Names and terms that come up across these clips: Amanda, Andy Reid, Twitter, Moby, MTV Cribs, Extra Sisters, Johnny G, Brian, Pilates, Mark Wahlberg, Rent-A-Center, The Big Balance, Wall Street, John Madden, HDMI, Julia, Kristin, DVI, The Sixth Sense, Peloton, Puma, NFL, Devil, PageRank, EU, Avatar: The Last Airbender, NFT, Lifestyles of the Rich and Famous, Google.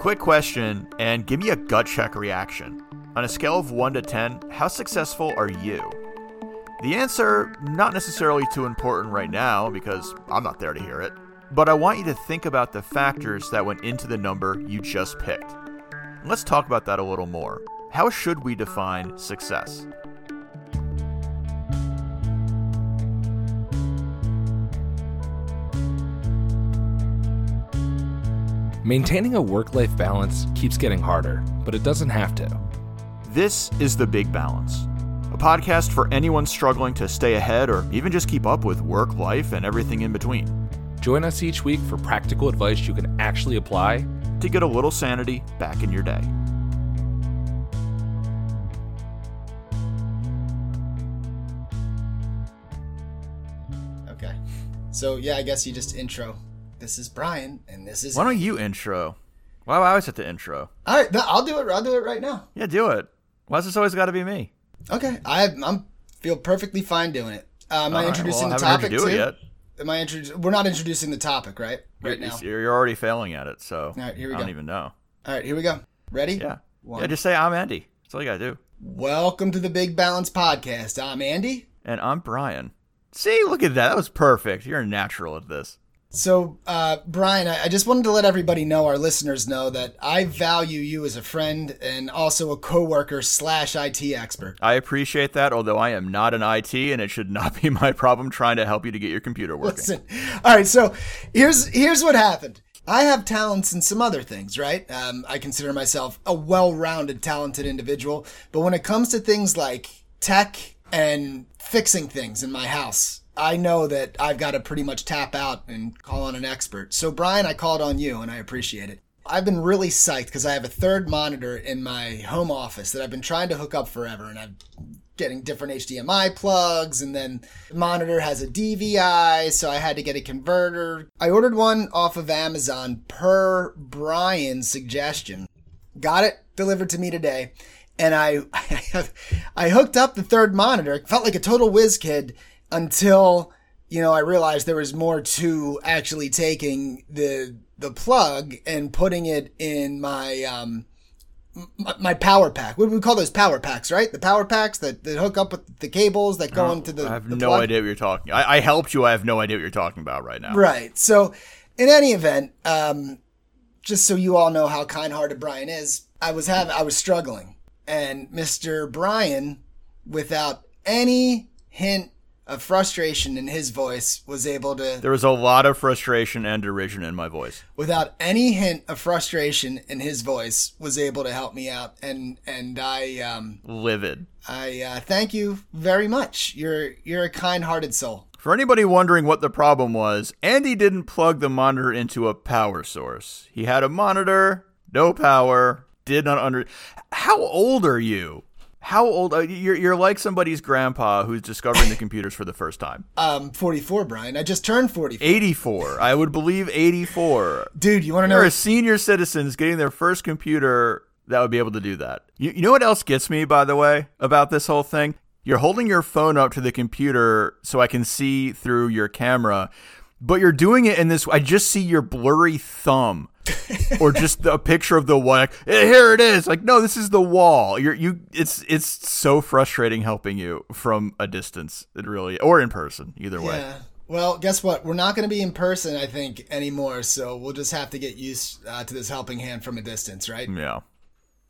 Quick question, and give me a gut check reaction. On a scale of 1 to 10, how successful are you? The answer, not necessarily too important right now, because I'm not there to hear it, but I want you to think about the factors that went into the number you just picked. Let's talk about that a little more. How should we define success? Maintaining a work-life balance keeps getting harder, but it doesn't have to. This is The Big Balance, a podcast for anyone struggling to stay ahead or even just keep up with work, life, and everything in between. Join us each week for practical advice you can actually apply to get a little sanity back in your day. Okay. So, yeah, I guess you just intro. This is Brian, and this is... Why don't you intro? Why do I always have to intro? All right, no, I'll do it right now. Yeah, do it. Why does this always got to be me? Okay, I feel perfectly fine doing it. We're not introducing the topic, right? Right now. You're already failing at it, so all right, here we go. I don't even know. All right, here we go. Ready? Yeah. One. Yeah, just say, I'm Andy. That's all you got to do. Welcome to the Big Balance Podcast. I'm Andy. And I'm Brian. See, look at that. That was perfect. You're a natural at this. So, Brian, I just wanted to let everybody know, our listeners know, that I value you as a friend and also a coworker / IT expert. I appreciate that, although I am not an IT, and it should not be my problem trying to help you to get your computer working. Listen, all right, so here's what happened. I have talents in some other things, right? I consider myself a well-rounded, talented individual, but when it comes to things like tech and fixing things in my house, I know that I've got to pretty much tap out and call on an expert. So, Brian, I called on you, and I appreciate it. I've been really psyched because I have a third monitor in my home office that I've been trying to hook up forever, and I'm getting different HDMI plugs, and then the monitor has a DVI, so I had to get a converter. I ordered one off of Amazon per Brian's suggestion. Got it delivered to me today, and I hooked up the third monitor. It felt like a total whiz kid. Until, you know, I realized there was more to actually taking the plug and putting it in my my power pack. What do we call those power packs, right? The power packs that hook up with the cables that go into the plug. I have no idea what you're talking about. I helped you. I have no idea what you're talking about right now. Right. So in any event, just so you all know how kind-hearted Brian is, I was struggling. And Mr. Brian, without any hint of frustration in his voice, was able to... There was a lot of frustration and derision in my voice. Without any hint of frustration in his voice, was able to help me out, and I... livid. I thank you very much. You're a kind-hearted soul. For anybody wondering what the problem was, Andy didn't plug the monitor into a power source. He had a monitor, no power, did not under... How old are you? How old? You're like somebody's grandpa who's discovering the computers for the first time. 44, Brian. I just turned 44. 84. I would believe 84. Dude, you want to know? There are senior citizens getting their first computer that would be able to do that. You know what else gets me, by the way, about this whole thing? You're holding your phone up to the computer so I can see through your camera, but you're doing it in this... I just see your blurry thumb. Or just a picture of the wall. Here it is. Like, no, this is the wall. It's so frustrating helping you from a distance. It really, or in person, either way. Yeah. Well, guess what? We're not going to be in person, I think, anymore. So we'll just have to get used to this helping hand from a distance, right? Yeah.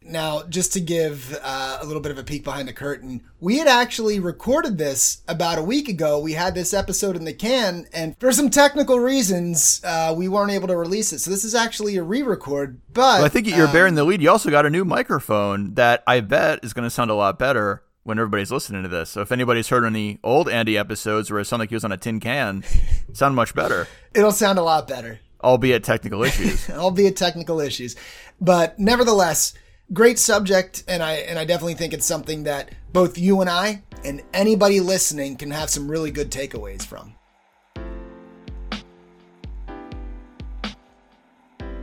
Now, just to give a little bit of a peek behind the curtain, we had actually recorded this about a week ago. We had this episode in the can, and for some technical reasons, we weren't able to release it. So this is actually a re-record, but... Well, I think you're bearing the lead. You also got a new microphone that I bet is going to sound a lot better when everybody's listening to this. So if anybody's heard any old Andy episodes where it sounded like he was on a tin can, it sounded much better. It'll sound a lot better. Albeit technical issues. Albeit technical issues. But nevertheless... Great subject, and I definitely think it's something that both you and I and anybody listening can have some really good takeaways from.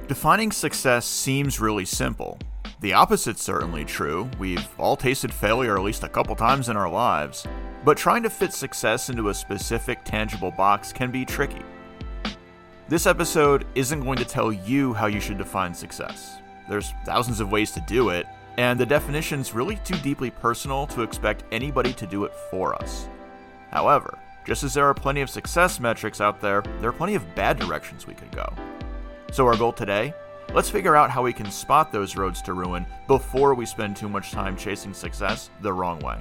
Defining success seems really simple. The opposite's certainly true. We've all tasted failure at least a couple times in our lives, but trying to fit success into a specific tangible box can be tricky. This episode isn't going to tell you how you should define success. There's thousands of ways to do it, and the definition's really too deeply personal to expect anybody to do it for us. However, just as there are plenty of success metrics out there, there are plenty of bad directions we could go. So our goal today? Let's figure out how we can spot those roads to ruin before we spend too much time chasing success the wrong way.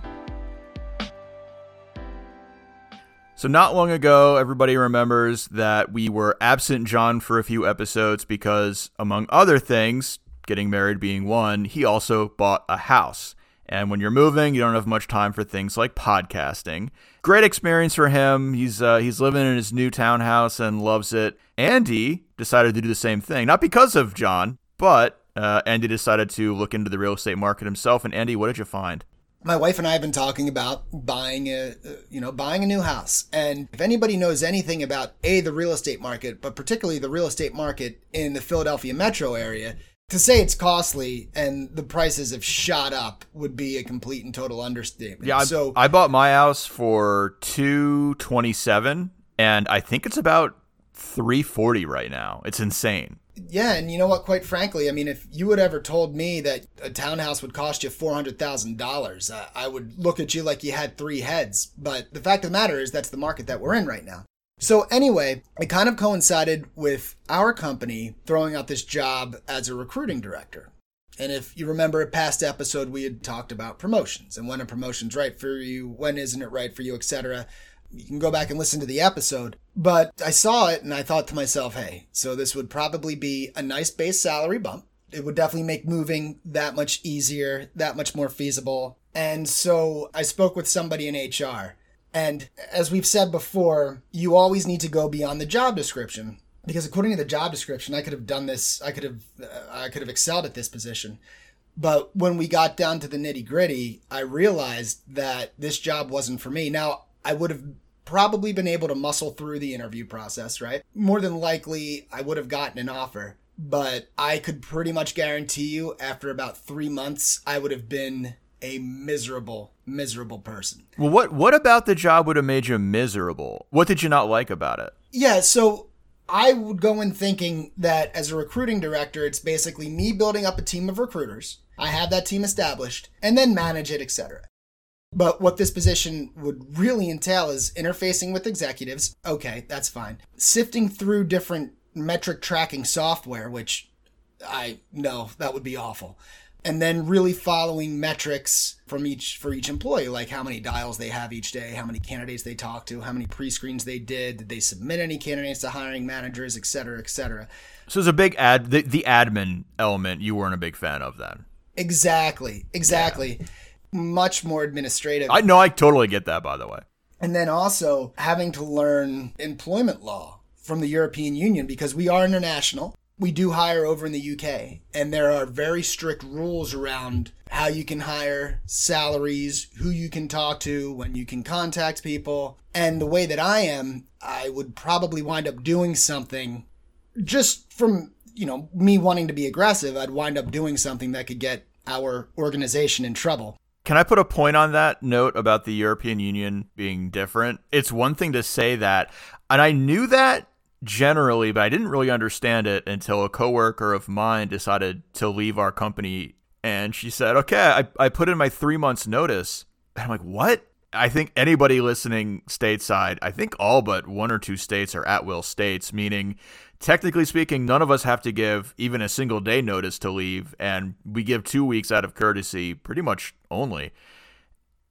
So not long ago, everybody remembers that we were absent John for a few episodes because, among other things, getting married being one, he also bought a house. And when you're moving, you don't have much time for things like podcasting. Great experience for him. He's living in his new townhouse and loves it. Andy decided to do the same thing, not because of John, but Andy decided to look into the real estate market himself. And Andy, what did you find? My wife and I have been talking about buying a new house. And if anybody knows anything about the real estate market, but particularly the real estate market in the Philadelphia metro area, to say it's costly and the prices have shot up would be a complete and total understatement. Yeah, so I bought my house for $227,000 and I think it's about $340,000 right now. It's insane. Yeah, and you know what? Quite frankly, I mean, if you had ever told me that a townhouse would cost you $400,000, I would look at you like you had three heads. But the fact of the matter is that's the market that we're in right now. So anyway, it kind of coincided with our company throwing out this job as a recruiting director. And if you remember a past episode, we had talked about promotions and when a promotion's right for you, when isn't it right for you, etc. You can go back and listen to the episode. But I saw it and I thought to myself, hey, so this would probably be a nice base salary bump. It would definitely make moving that much easier, that much more feasible. And so I spoke with somebody in HR. And as we've said before, you always need to go beyond the job description, because according to the job description, I could have done this. I could have excelled at this position. But when we got down to the nitty gritty, I realized that this job wasn't for me. Now, I would have probably been able to muscle through the interview process, right? More than likely, I would have gotten an offer. But I could pretty much guarantee you after about 3 months, I would have been a miserable person. Well, what about the job would have made you miserable? What did you not like about it? Yeah, so I would go in thinking that as a recruiting director, it's basically me building up a team of recruiters. I have that team established and then manage it, etc. But what this position would really entail is interfacing with executives. Okay, that's fine. Sifting through different metric tracking software, which I know that would be awful. And then really following metrics for each employee, like how many dials they have each day, how many candidates they talk to, how many pre-screens they did they submit any candidates to hiring managers, et cetera, et cetera. So it's a big the admin element you weren't a big fan of then. Exactly. Yeah. Much more administrative. I totally get that, by the way. And then also having to learn employment law from the European Union, because we are international. We do hire over in the UK, and there are very strict rules around how you can hire, salaries, who you can talk to, when you can contact people. And the way that I am, I would probably wind up doing something just from, me wanting to be aggressive. I'd wind up doing something that could get our organization in trouble. Can I put a point on that note about the European Union being different? It's one thing to say that, and I knew that generally, but I didn't really understand it until a coworker of mine decided to leave our company. And she said, okay, I put in my 3 months notice. And I'm like, what? I think anybody listening stateside, I think all but one or two states are at-will states, meaning technically speaking, none of us have to give even a single day notice to leave. And we give 2 weeks out of courtesy pretty much only.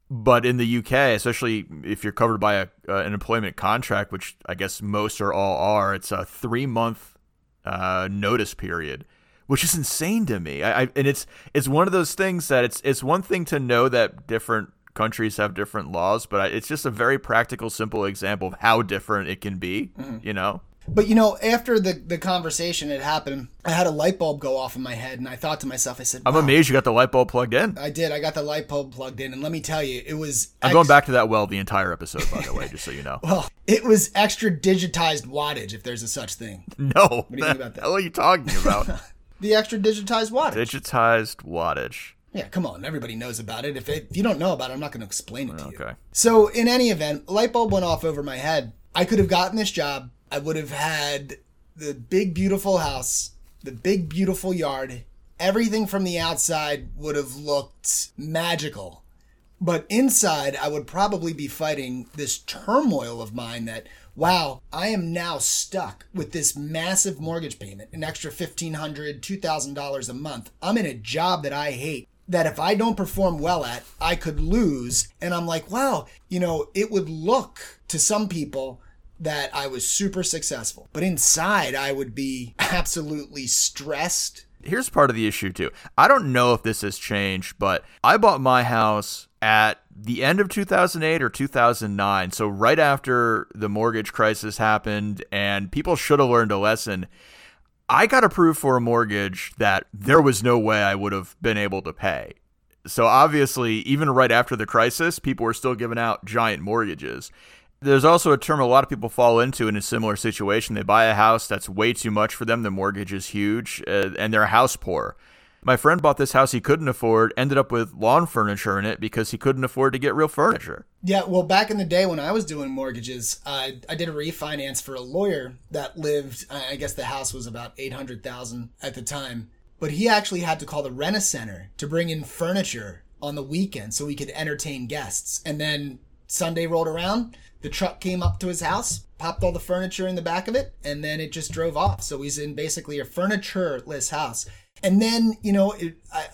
But in the UK, especially if you're covered by an employment contract, which I guess most or all are, it's a 3 month notice period, which is insane to me. And it's one of those things that it's one thing to know that different countries have different laws, but it's just a very practical, simple example of how different it can be, you know? But, after the conversation had happened, I had a light bulb go off in my head. And I thought to myself, I said, wow. I'm amazed you got the light bulb plugged in. I did. I got the light bulb plugged in. And let me tell you, it was... I'm going back to that the entire episode, by the way, just so you know. Well, it was extra digitized wattage, if there's a such thing. No. What do you think about that? What are you talking about? The extra digitized wattage. Digitized wattage. Yeah, come on. Everybody knows about it. If you don't know about it, I'm not going to explain it to you. Okay. So in any event, light bulb went off over my head. I could have gotten this job. I would have had the big, beautiful house, the big, beautiful yard, everything from the outside would have looked magical. But inside, I would probably be fighting this turmoil of mine that, wow, I am now stuck with this massive mortgage payment, an extra $1,500, $2,000 a month. I'm in a job that I hate, that if I don't perform well at, I could lose. And I'm like, wow, you know, it would look to some people that I was super successful. But inside, I would be absolutely stressed. Here's part of the issue, too. I don't know if this has changed, but I bought my house at the end of 2008 or 2009, so right after the mortgage crisis happened, and people should have learned a lesson. I got approved for a mortgage that there was no way I would have been able to pay. So obviously, even right after the crisis, people were still giving out giant mortgages. There's also a term a lot of people fall into in a similar situation. They buy a house that's way too much for them. The mortgage is huge, and they're house poor. My friend bought this house he couldn't afford, ended up with lawn furniture in it because he couldn't afford to get real furniture. Yeah, well, back in the day when I was doing mortgages, I did a refinance for a lawyer that lived, I guess the house was about $800,000 at the time. But he actually had to call the Rent-A-Center to bring in furniture on the weekend so he could entertain guests. And then Sunday rolled around, the truck came up to his house, popped all the furniture in the back of it, and then it just drove off. So he's in basically a furnitureless house. And then, you know,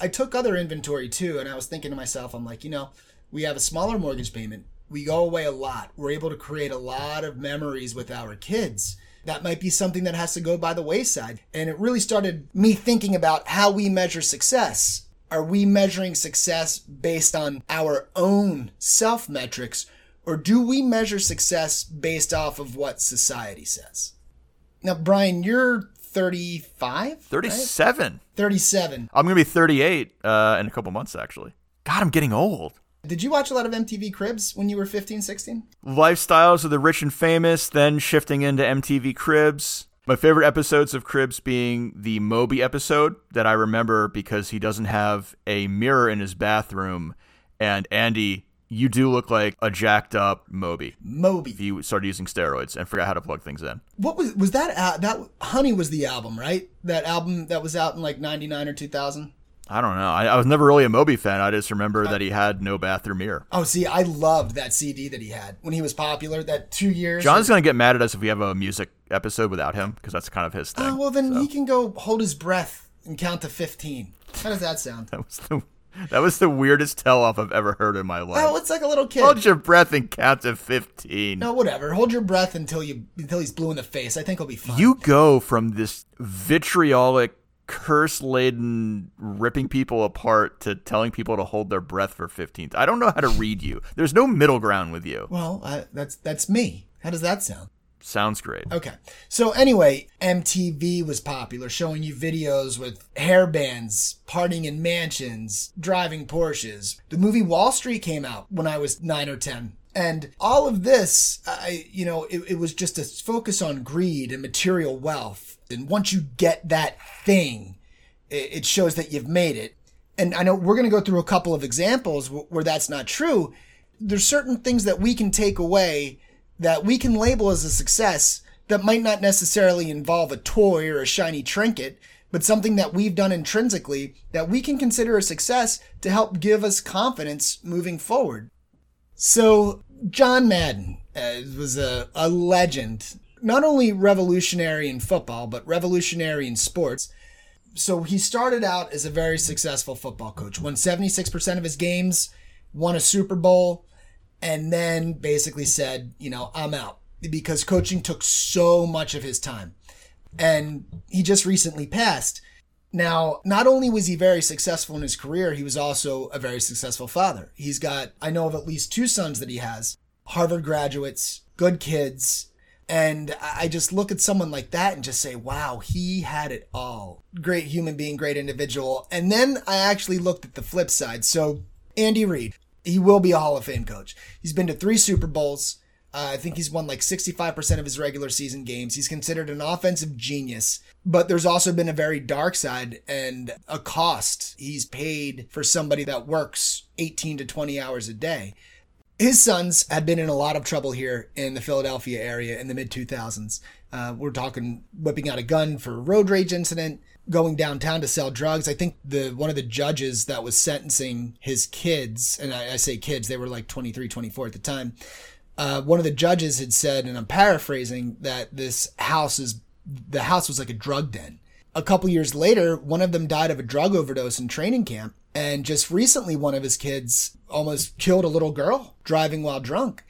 I took other inventory too. And I was thinking to myself, I'm like, you know, we have a smaller mortgage payment. We go away a lot. We're able to create a lot of memories with our kids. That might be something that has to go by the wayside. And it really started me thinking about how we measure success. Are we measuring success based on our own self metrics? Or do we measure success based off of what society says? Now, Brian, you're 35? 37. Right? 37. I'm going to be 38 in a couple months, actually. God, I'm getting old. Did you watch a lot of MTV Cribs when you were 15, 16? Lifestyles of the Rich and Famous, then shifting into MTV Cribs. My favorite episodes of Cribs being the Moby episode that I remember because he doesn't have a mirror in his bathroom. And Andy, you do look like a jacked up Moby. Moby. He started using steroids and forgot how to plug things in. What was that? That Honey was the album, right? That album that was out in like 99 or 2000? I don't know. I was never really a Moby fan. I just remember that he had no bathroom mirror. Oh, see, I loved that CD that he had when he was popular, that 2 years. John's going to get mad at us if we have a music episode without him because that's kind of his thing. Oh, well, then so. He can go hold his breath and count to 15. How does that sound? That was the weirdest tell-off I've ever heard in my life. Oh, it's like a little kid. Hold your breath and count to 15. No, whatever. Hold your breath until he's blue in the face. I think he'll be fine. You go from this vitriolic, curse-laden, ripping people apart to telling people to hold their breath for 15th. I don't know how to read you. There's no middle ground with you. Well, that's me. How does that sound? Sounds great. Okay. So anyway, MTV was popular, showing you videos with hair bands, partying in mansions, driving Porsches. The movie Wall Street came out when I was 9 or 10. And all of this, it was just a focus on greed and material wealth. And once you get that thing, it shows that you've made it. And I know we're going to go through a couple of examples where that's not true. There's certain things that we can take away that we can label as a success that might not necessarily involve a toy or a shiny trinket, but something that we've done intrinsically that we can consider a success to help give us confidence moving forward. So John Madden was a legend, not only revolutionary in football, but revolutionary in sports. So he started out as a very successful football coach, won 76% of his games, won a Super Bowl, and then basically said, you know, I'm out because coaching took so much of his time. And he just recently passed. Now, not only was he very successful in his career, he was also a very successful father. He's got, I know of at least 2 sons that he has, Harvard graduates, good kids. And I just look at someone like that and just say, wow, he had it all. Great human being, great individual. And then I actually looked at the flip side. So Andy Reid. He will be a Hall of Fame coach. He's been to 3 Super Bowls. I think he's won like 65% of his regular season games. He's considered an offensive genius, but there's also been a very dark side and a cost he's paid for somebody that works 18 to 20 hours a day. his sons had been in a lot of trouble here in the Philadelphia area in the mid-2000s. We're talking whipping out a gun for a road rage incident, going downtown to sell drugs. I think one of the judges that was sentencing his kids, and I say kids, they were like 23, 24 at the time. One of the judges had said, and I'm paraphrasing, that the house was like a drug den. A couple years later, one of them died of a drug overdose in training camp. And just recently, one of his kids almost killed a little girl driving while drunk.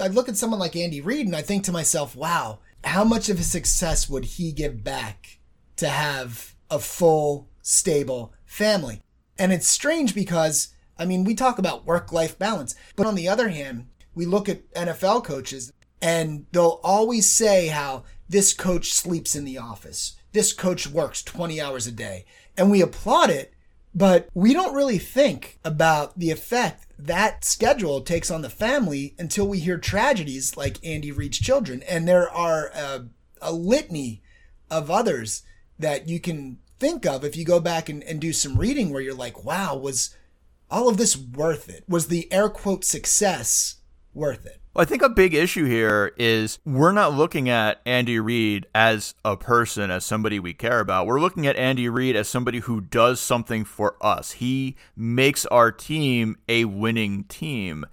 I look at someone like Andy Reid and I think to myself, wow, how much of his success would he give back to have a full, stable family? And it's strange because, I mean, we talk about work-life balance. But on the other hand, we look at NFL coaches and they'll always say how this coach sleeps in the office. This coach works 20 hours a day. And we applaud it. But we don't really think about the effect that schedule takes on the family until we hear tragedies like Andy Reid's children. And there are a litany of others that you can think of if you go back and do some reading where you're like, wow, was all of this worth it? Was the air quote success worth it? Well, I think a big issue here is we're not looking at Andy Reid as a person, as somebody we care about. We're looking at Andy Reid as somebody who does something for us. He makes our team a winning team.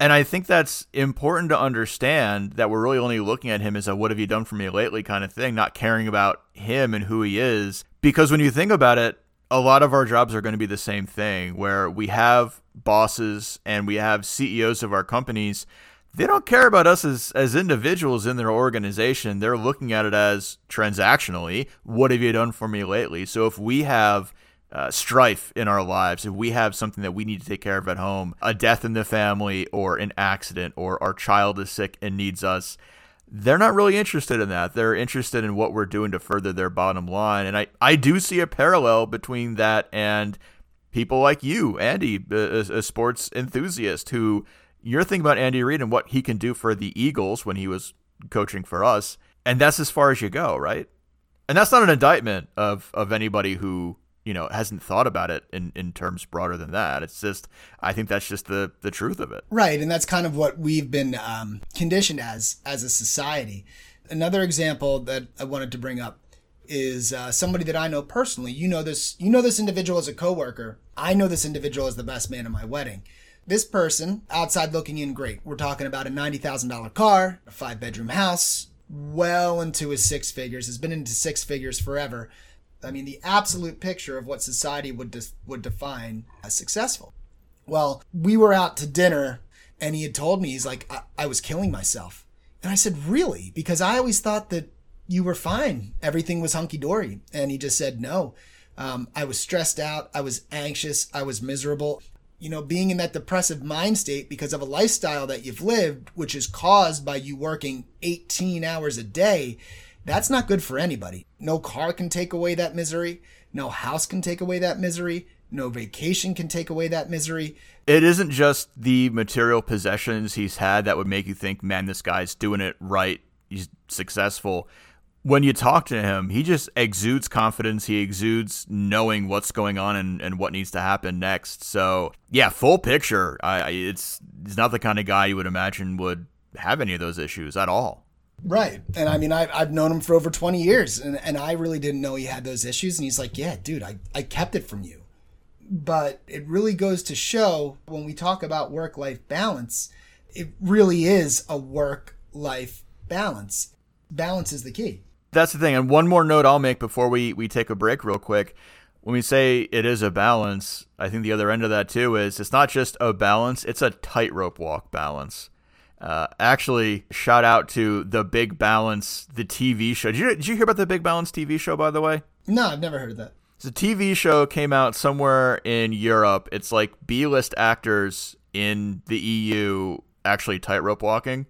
And I think that's important to understand, that we're really only looking at him as a what have you done for me lately kind of thing, not caring about him and who he is. Because when you think about it, a lot of our jobs are going to be the same thing, where we have bosses and we have CEOs of our companies. They don't care about us as individuals in their organization. They're looking at it as transactionally. What have you done for me lately? So if we have strife in our lives, if we have something that we need to take care of at home, a death in the family or an accident, or our child is sick and needs us, they're not really interested in that. They're interested in what we're doing to further their bottom line. And I do see a parallel between that and people like you, Andy, a sports enthusiast, who you're thinking about Andy Reid and what he can do for the Eagles when he was coaching for us. And that's as far as you go, right? And that's not an indictment of anybody who, you know, hasn't thought about it in terms broader than that. It's just, I think that's just the truth of it. Right. And that's kind of what we've been conditioned as a society. Another example that I wanted to bring up is somebody that I know personally. You know this individual as a coworker. I know this individual as the best man at my wedding. This person, outside looking in, great. We're talking about a $90,000 car, a 5-bedroom house, well into his six figures, has been into six figures forever. I mean, the absolute picture of what society would define as successful. Well, we were out to dinner and he had told me, he's like, I was killing myself. And I said, really? Because I always thought that you were fine. Everything was hunky-dory. And he just said, no. I was stressed out. I was anxious. I was miserable. You know, being in that depressive mind state because of a lifestyle that you've lived, which is caused by you working 18 hours a day, that's not good for anybody. No car can take away that misery. No house can take away that misery. No vacation can take away that misery. It isn't just the material possessions he's had that would make you think, man, this guy's doing it right. He's successful. When you talk to him, he just exudes confidence. He exudes knowing what's going on and what needs to happen next. So, yeah, full picture. It's not the kind of guy you would imagine would have any of those issues at all. Right. And I mean, I've known him for over 20 years, and I really didn't know he had those issues. And he's like, yeah, dude, I kept it from you. But it really goes to show, when we talk about work-life balance, it really is a work-life balance. Balance is the key. That's the thing. And one more note I'll make before we take a break real quick. When we say it is a balance, I think the other end of that too is it's not just a balance, it's a tightrope walk balance. Actually, shout out to The Big Balance, the TV show. Did you hear about The Big Balance TV show, by the way? No, I've never heard of that. It's a TV show, came out somewhere in Europe. It's like B-list actors in the EU actually tightrope walking.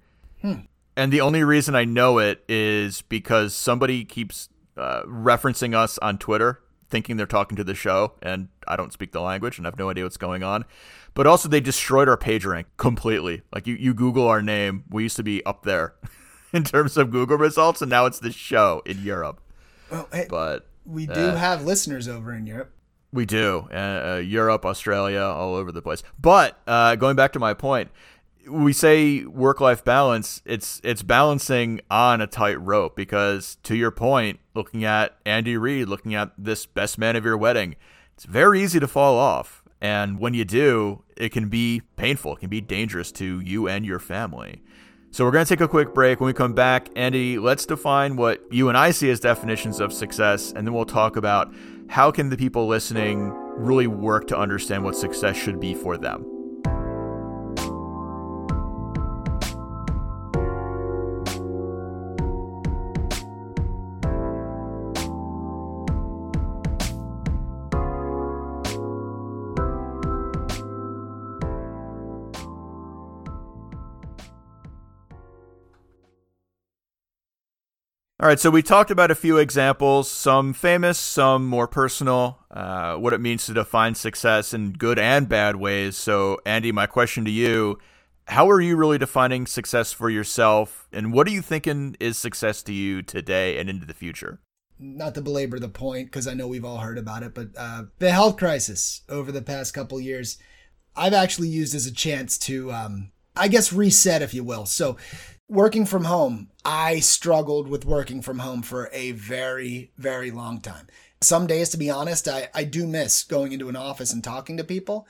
And the only reason I know it is because somebody keeps referencing us on Twitter, thinking they're talking to the show, and I don't speak the language and I have no idea what's going on. But also, they destroyed our PageRank completely. Like, you Google our name, we used to be up there in terms of Google results, and now it's this show in Europe. Well, hey, but we do have listeners over in Europe. We do. Europe, Australia, all over the place. But going back to my point, we say work-life balance, it's balancing on a tight rope, because to your point, looking at Andy Reid, looking at this best man of your wedding, it's very easy to fall off. And when you do, it can be painful. It can be dangerous to you and your family. So we're going to take a quick break. When we come back, Andy, let's define what you and I see as definitions of success. And then we'll talk about how can the people listening really work to understand what success should be for them. All right, so we talked about a few examples, some famous, some more personal, what it means to define success in good and bad ways. So, Andy, my question to you, how are you really defining success for yourself, and what are you thinking is success to you today and into the future? Not to belabor the point, because I know we've all heard about it, but the health crisis over the past couple years, I've actually used as a chance to, I guess, reset, if you will. So, working from home, I struggled with working from home for a very, very long time. Some days, to be honest, I do miss going into an office and talking to people,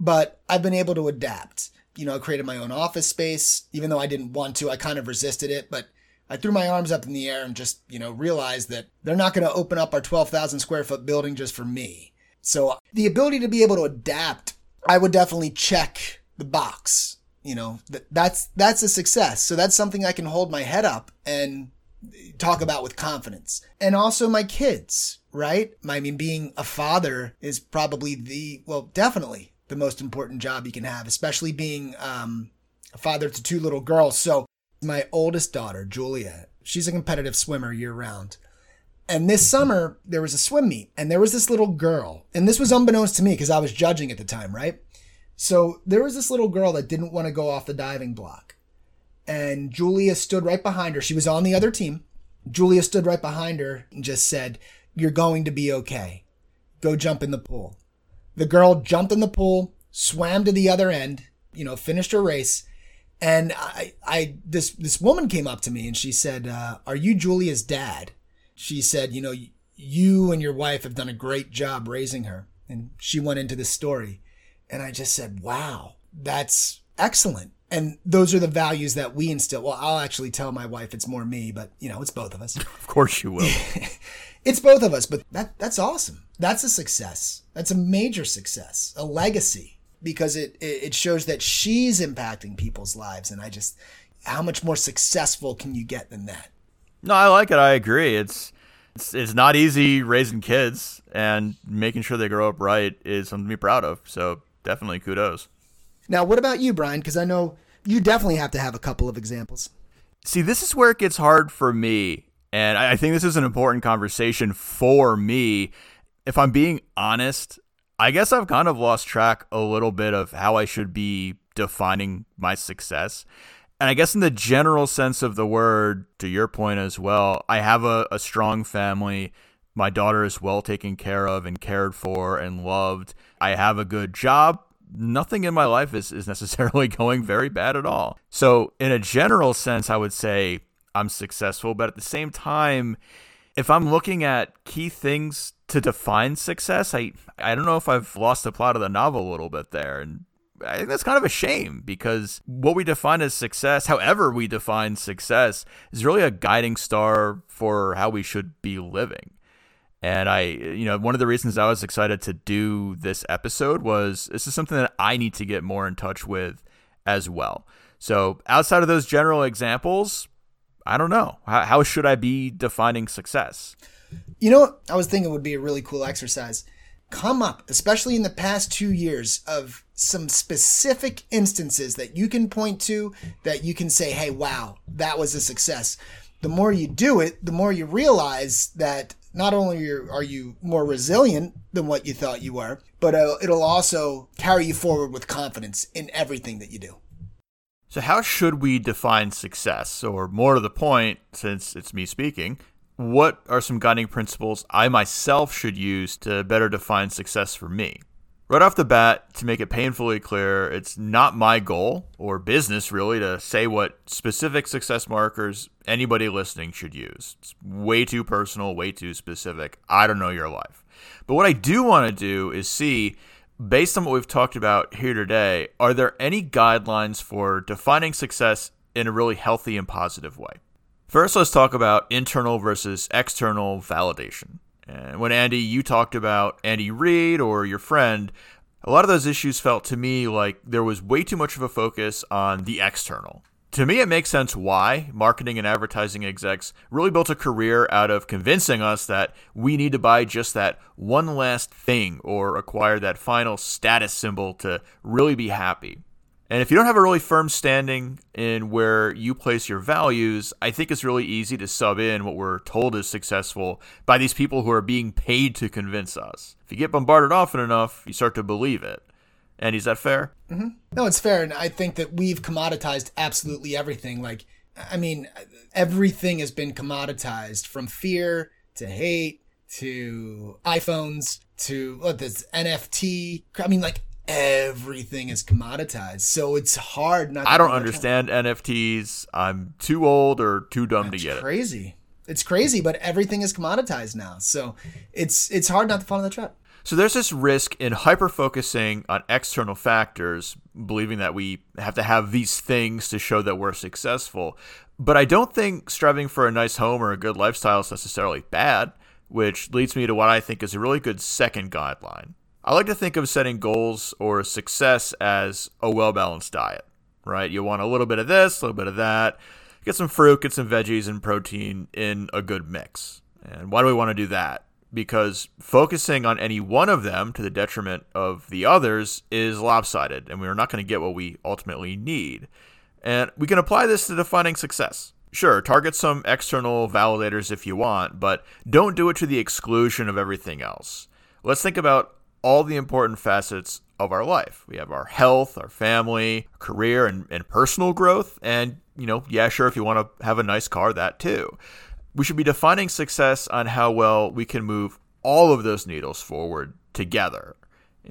but I've been able to adapt. You know, I created my own office space, even though I didn't want to. I kind of resisted it, but I threw my arms up in the air and just, you know, realized that they're not going to open up our 12,000 square foot building just for me. So the ability to be able to adapt, I would definitely check the box. You know, that's a success. So that's something I can hold my head up and talk about with confidence. And also my kids, right? I mean, being a father is probably definitely the most important job you can have, especially being a father to two little girls. So my oldest daughter, Julia, she's a competitive swimmer year round. And this summer there was a swim meet and there was this little girl, and this was unbeknownst to me because I was judging at the time, right? So there was this little girl that didn't want to go off the diving block, and Julia stood right behind her. She was on the other team. Julia stood right behind her and just said, "You're going to be okay. Go jump in the pool." The girl jumped in the pool, swam to the other end, you know, finished her race. And this woman came up to me and she said, "Are you Julia's dad?" She said, "You know, you and your wife have done a great job raising her." And she went into this story. And I just said, wow, that's excellent. And those are the values that we instill. Well, I'll actually tell my wife it's more me, but, you know, it's both of us. Of course you will. It's both of us, but that's awesome. That's a success. That's a major success, a legacy, because it shows that she's impacting people's lives. And how much more successful can you get than that? No, I like it. I agree. It's not easy raising kids, and making sure they grow up right is something to be proud of. So definitely kudos. Now, what about you, Brian? Because I know you definitely have to have a couple of examples. See, this is where it gets hard for me. And I think this is an important conversation for me. If I'm being honest, I guess I've kind of lost track a little bit of how I should be defining my success. And I guess in the general sense of the word, to your point as well, I have a strong family. My daughter is well taken care of and cared for and loved. I have a good job. Nothing in my life is necessarily going very bad at all. So in a general sense, I would say I'm successful. But at the same time, if I'm looking at key things to define success, I don't know if I've lost the plot of the novel a little bit there. And I think that's kind of a shame, because what we define as success, however we define success, is really a guiding star for how we should be living. And one of the reasons I was excited to do this episode was this is something that I need to get more in touch with as well. So outside of those general examples, I don't know. How should I be defining success? You know what? I was thinking it would be a really cool exercise. Come up, especially in the past 2 years, of some specific instances that you can point to that you can say, hey, wow, that was a success. The more you do it, the more you realize that not only are you more resilient than what you thought you were, but it'll also carry you forward with confidence in everything that you do. So how should we define success? Or more to the point, since it's me speaking, what are some guiding principles I myself should use to better define success for me? Right off the bat, to make it painfully clear, it's not my goal or business really to say what specific success markers anybody listening should use. It's way too personal, way too specific. I don't know your life. But what I do want to do is see, based on what we've talked about here today, are there any guidelines for defining success in a really healthy and positive way? First, let's talk about internal versus external validation. And when, Andy, you talked about Andy Reid or your friend, a lot of those issues felt to me like there was way too much of a focus on the external. To me, it makes sense why marketing and advertising execs really built a career out of convincing us that we need to buy just that one last thing or acquire that final status symbol to really be happy. And if you don't have a really firm standing in where you place your values, I think it's really easy to sub in what we're told is successful by these people who are being paid to convince us. If you get bombarded often enough, you start to believe it. And is that fair? Mm-hmm. No, it's fair. And I think that we've commoditized absolutely everything. Like, I mean, everything has been commoditized, from fear to hate to iPhones to this NFT. I mean, like, everything is commoditized, so it's hard not to. I don't understand NFTs. I'm too old or too dumb to get it. It's crazy, but everything is commoditized now, so it's hard not to fall in the trap. So there's this risk in hyper-focusing on external factors, believing that we have to have these things to show that we're successful. But I don't think striving for a nice home or a good lifestyle is necessarily bad, which leads me to what I think is a really good second guideline. I like to think of setting goals or success as a well-balanced diet, right? You want a little bit of this, a little bit of that. Get some fruit, get some veggies and protein in a good mix. And why do we want to do that? Because focusing on any one of them to the detriment of the others is lopsided, and we're not going to get what we ultimately need. And we can apply this to defining success. Sure, target some external validators if you want, but don't do it to the exclusion of everything else. Let's think about all the important facets of our life. We have our health, our family, career, and personal growth. And, yeah, sure, if you want to have a nice car, that too. We should be defining success on how well we can move all of those needles forward together.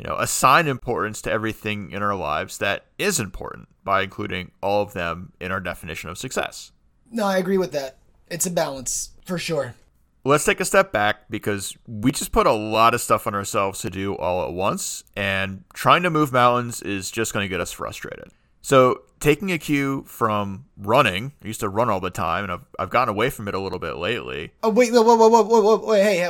Assign importance to everything in our lives that is important by including all of them in our definition of success. No, I agree with that. It's a balance for sure. Let's take a step back, because we just put a lot of stuff on ourselves to do all at once, and trying to move mountains is just going to get us frustrated. So taking a cue from running, I used to run all the time, and I've gotten away from it a little bit lately. Oh, wait, whoa, hey,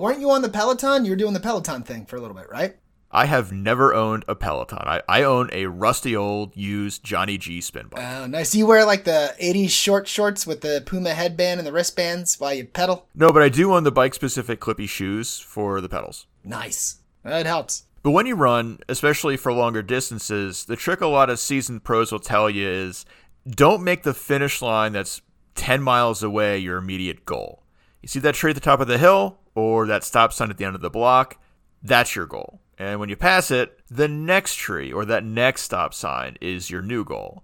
weren't you on the Peloton? You were doing the Peloton thing for a little bit, right? I have never owned a Peloton. I own a rusty old used Johnny G spin bike. Oh, nice. You wear like the 80s short shorts with the Puma headband and the wristbands while you pedal? No, but I do own the bike-specific clippy shoes for the pedals. Nice. That helps. But when you run, especially for longer distances, the trick a lot of seasoned pros will tell you is don't make the finish line that's 10 miles away your immediate goal. You see that tree at the top of the hill or that stop sign at the end of the block? That's your goal. And when you pass it, the next tree or that next stop sign is your new goal.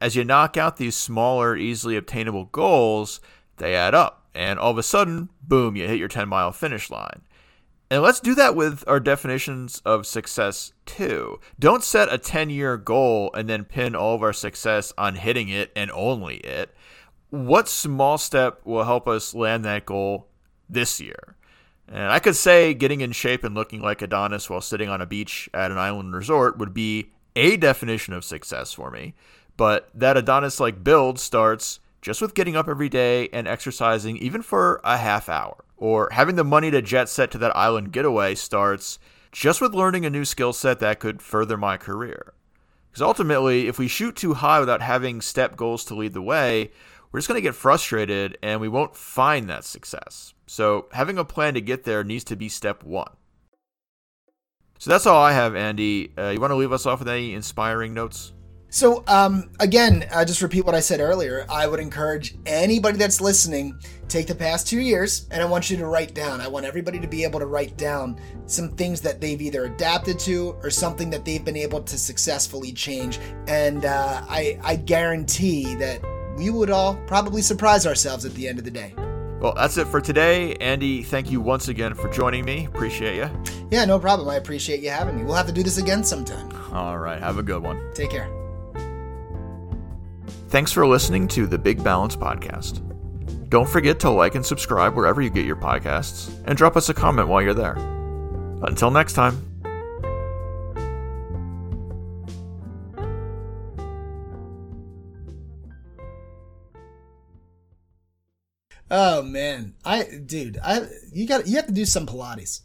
As you knock out these smaller, easily obtainable goals, they add up. And all of a sudden, boom, you hit your 10-mile finish line. And let's do that with our definitions of success too. Don't set a 10-year goal and then pin all of our success on hitting it and only it. What small step will help us land that goal this year? And I could say getting in shape and looking like Adonis while sitting on a beach at an island resort would be a definition of success for me. But that Adonis-like build starts just with getting up every day and exercising even for a half hour. Or having the money to jet set to that island getaway starts just with learning a new skill set that could further my career. Because ultimately, if we shoot too high without having step goals to lead the way, we're just going to get frustrated and we won't find that success. So having a plan to get there needs to be step one. So that's all I have, Andy. You want to leave us off with any inspiring notes? So again, I just repeat what I said earlier. I would encourage anybody that's listening, take the past 2 years, and I want you to write down. I want everybody to be able to write down some things that they've either adapted to or something that they've been able to successfully change. And I guarantee that we would all probably surprise ourselves at the end of the day. Well, that's it for today. Andy, thank you once again for joining me. Appreciate you. Yeah, no problem. I appreciate you having me. We'll have to do this again sometime. All right. Have a good one. Take care. Thanks for listening to The Big Balance Podcast. Don't forget to like and subscribe wherever you get your podcasts, and drop us a comment while you're there. Until next time. Oh man, you have to do some Pilates.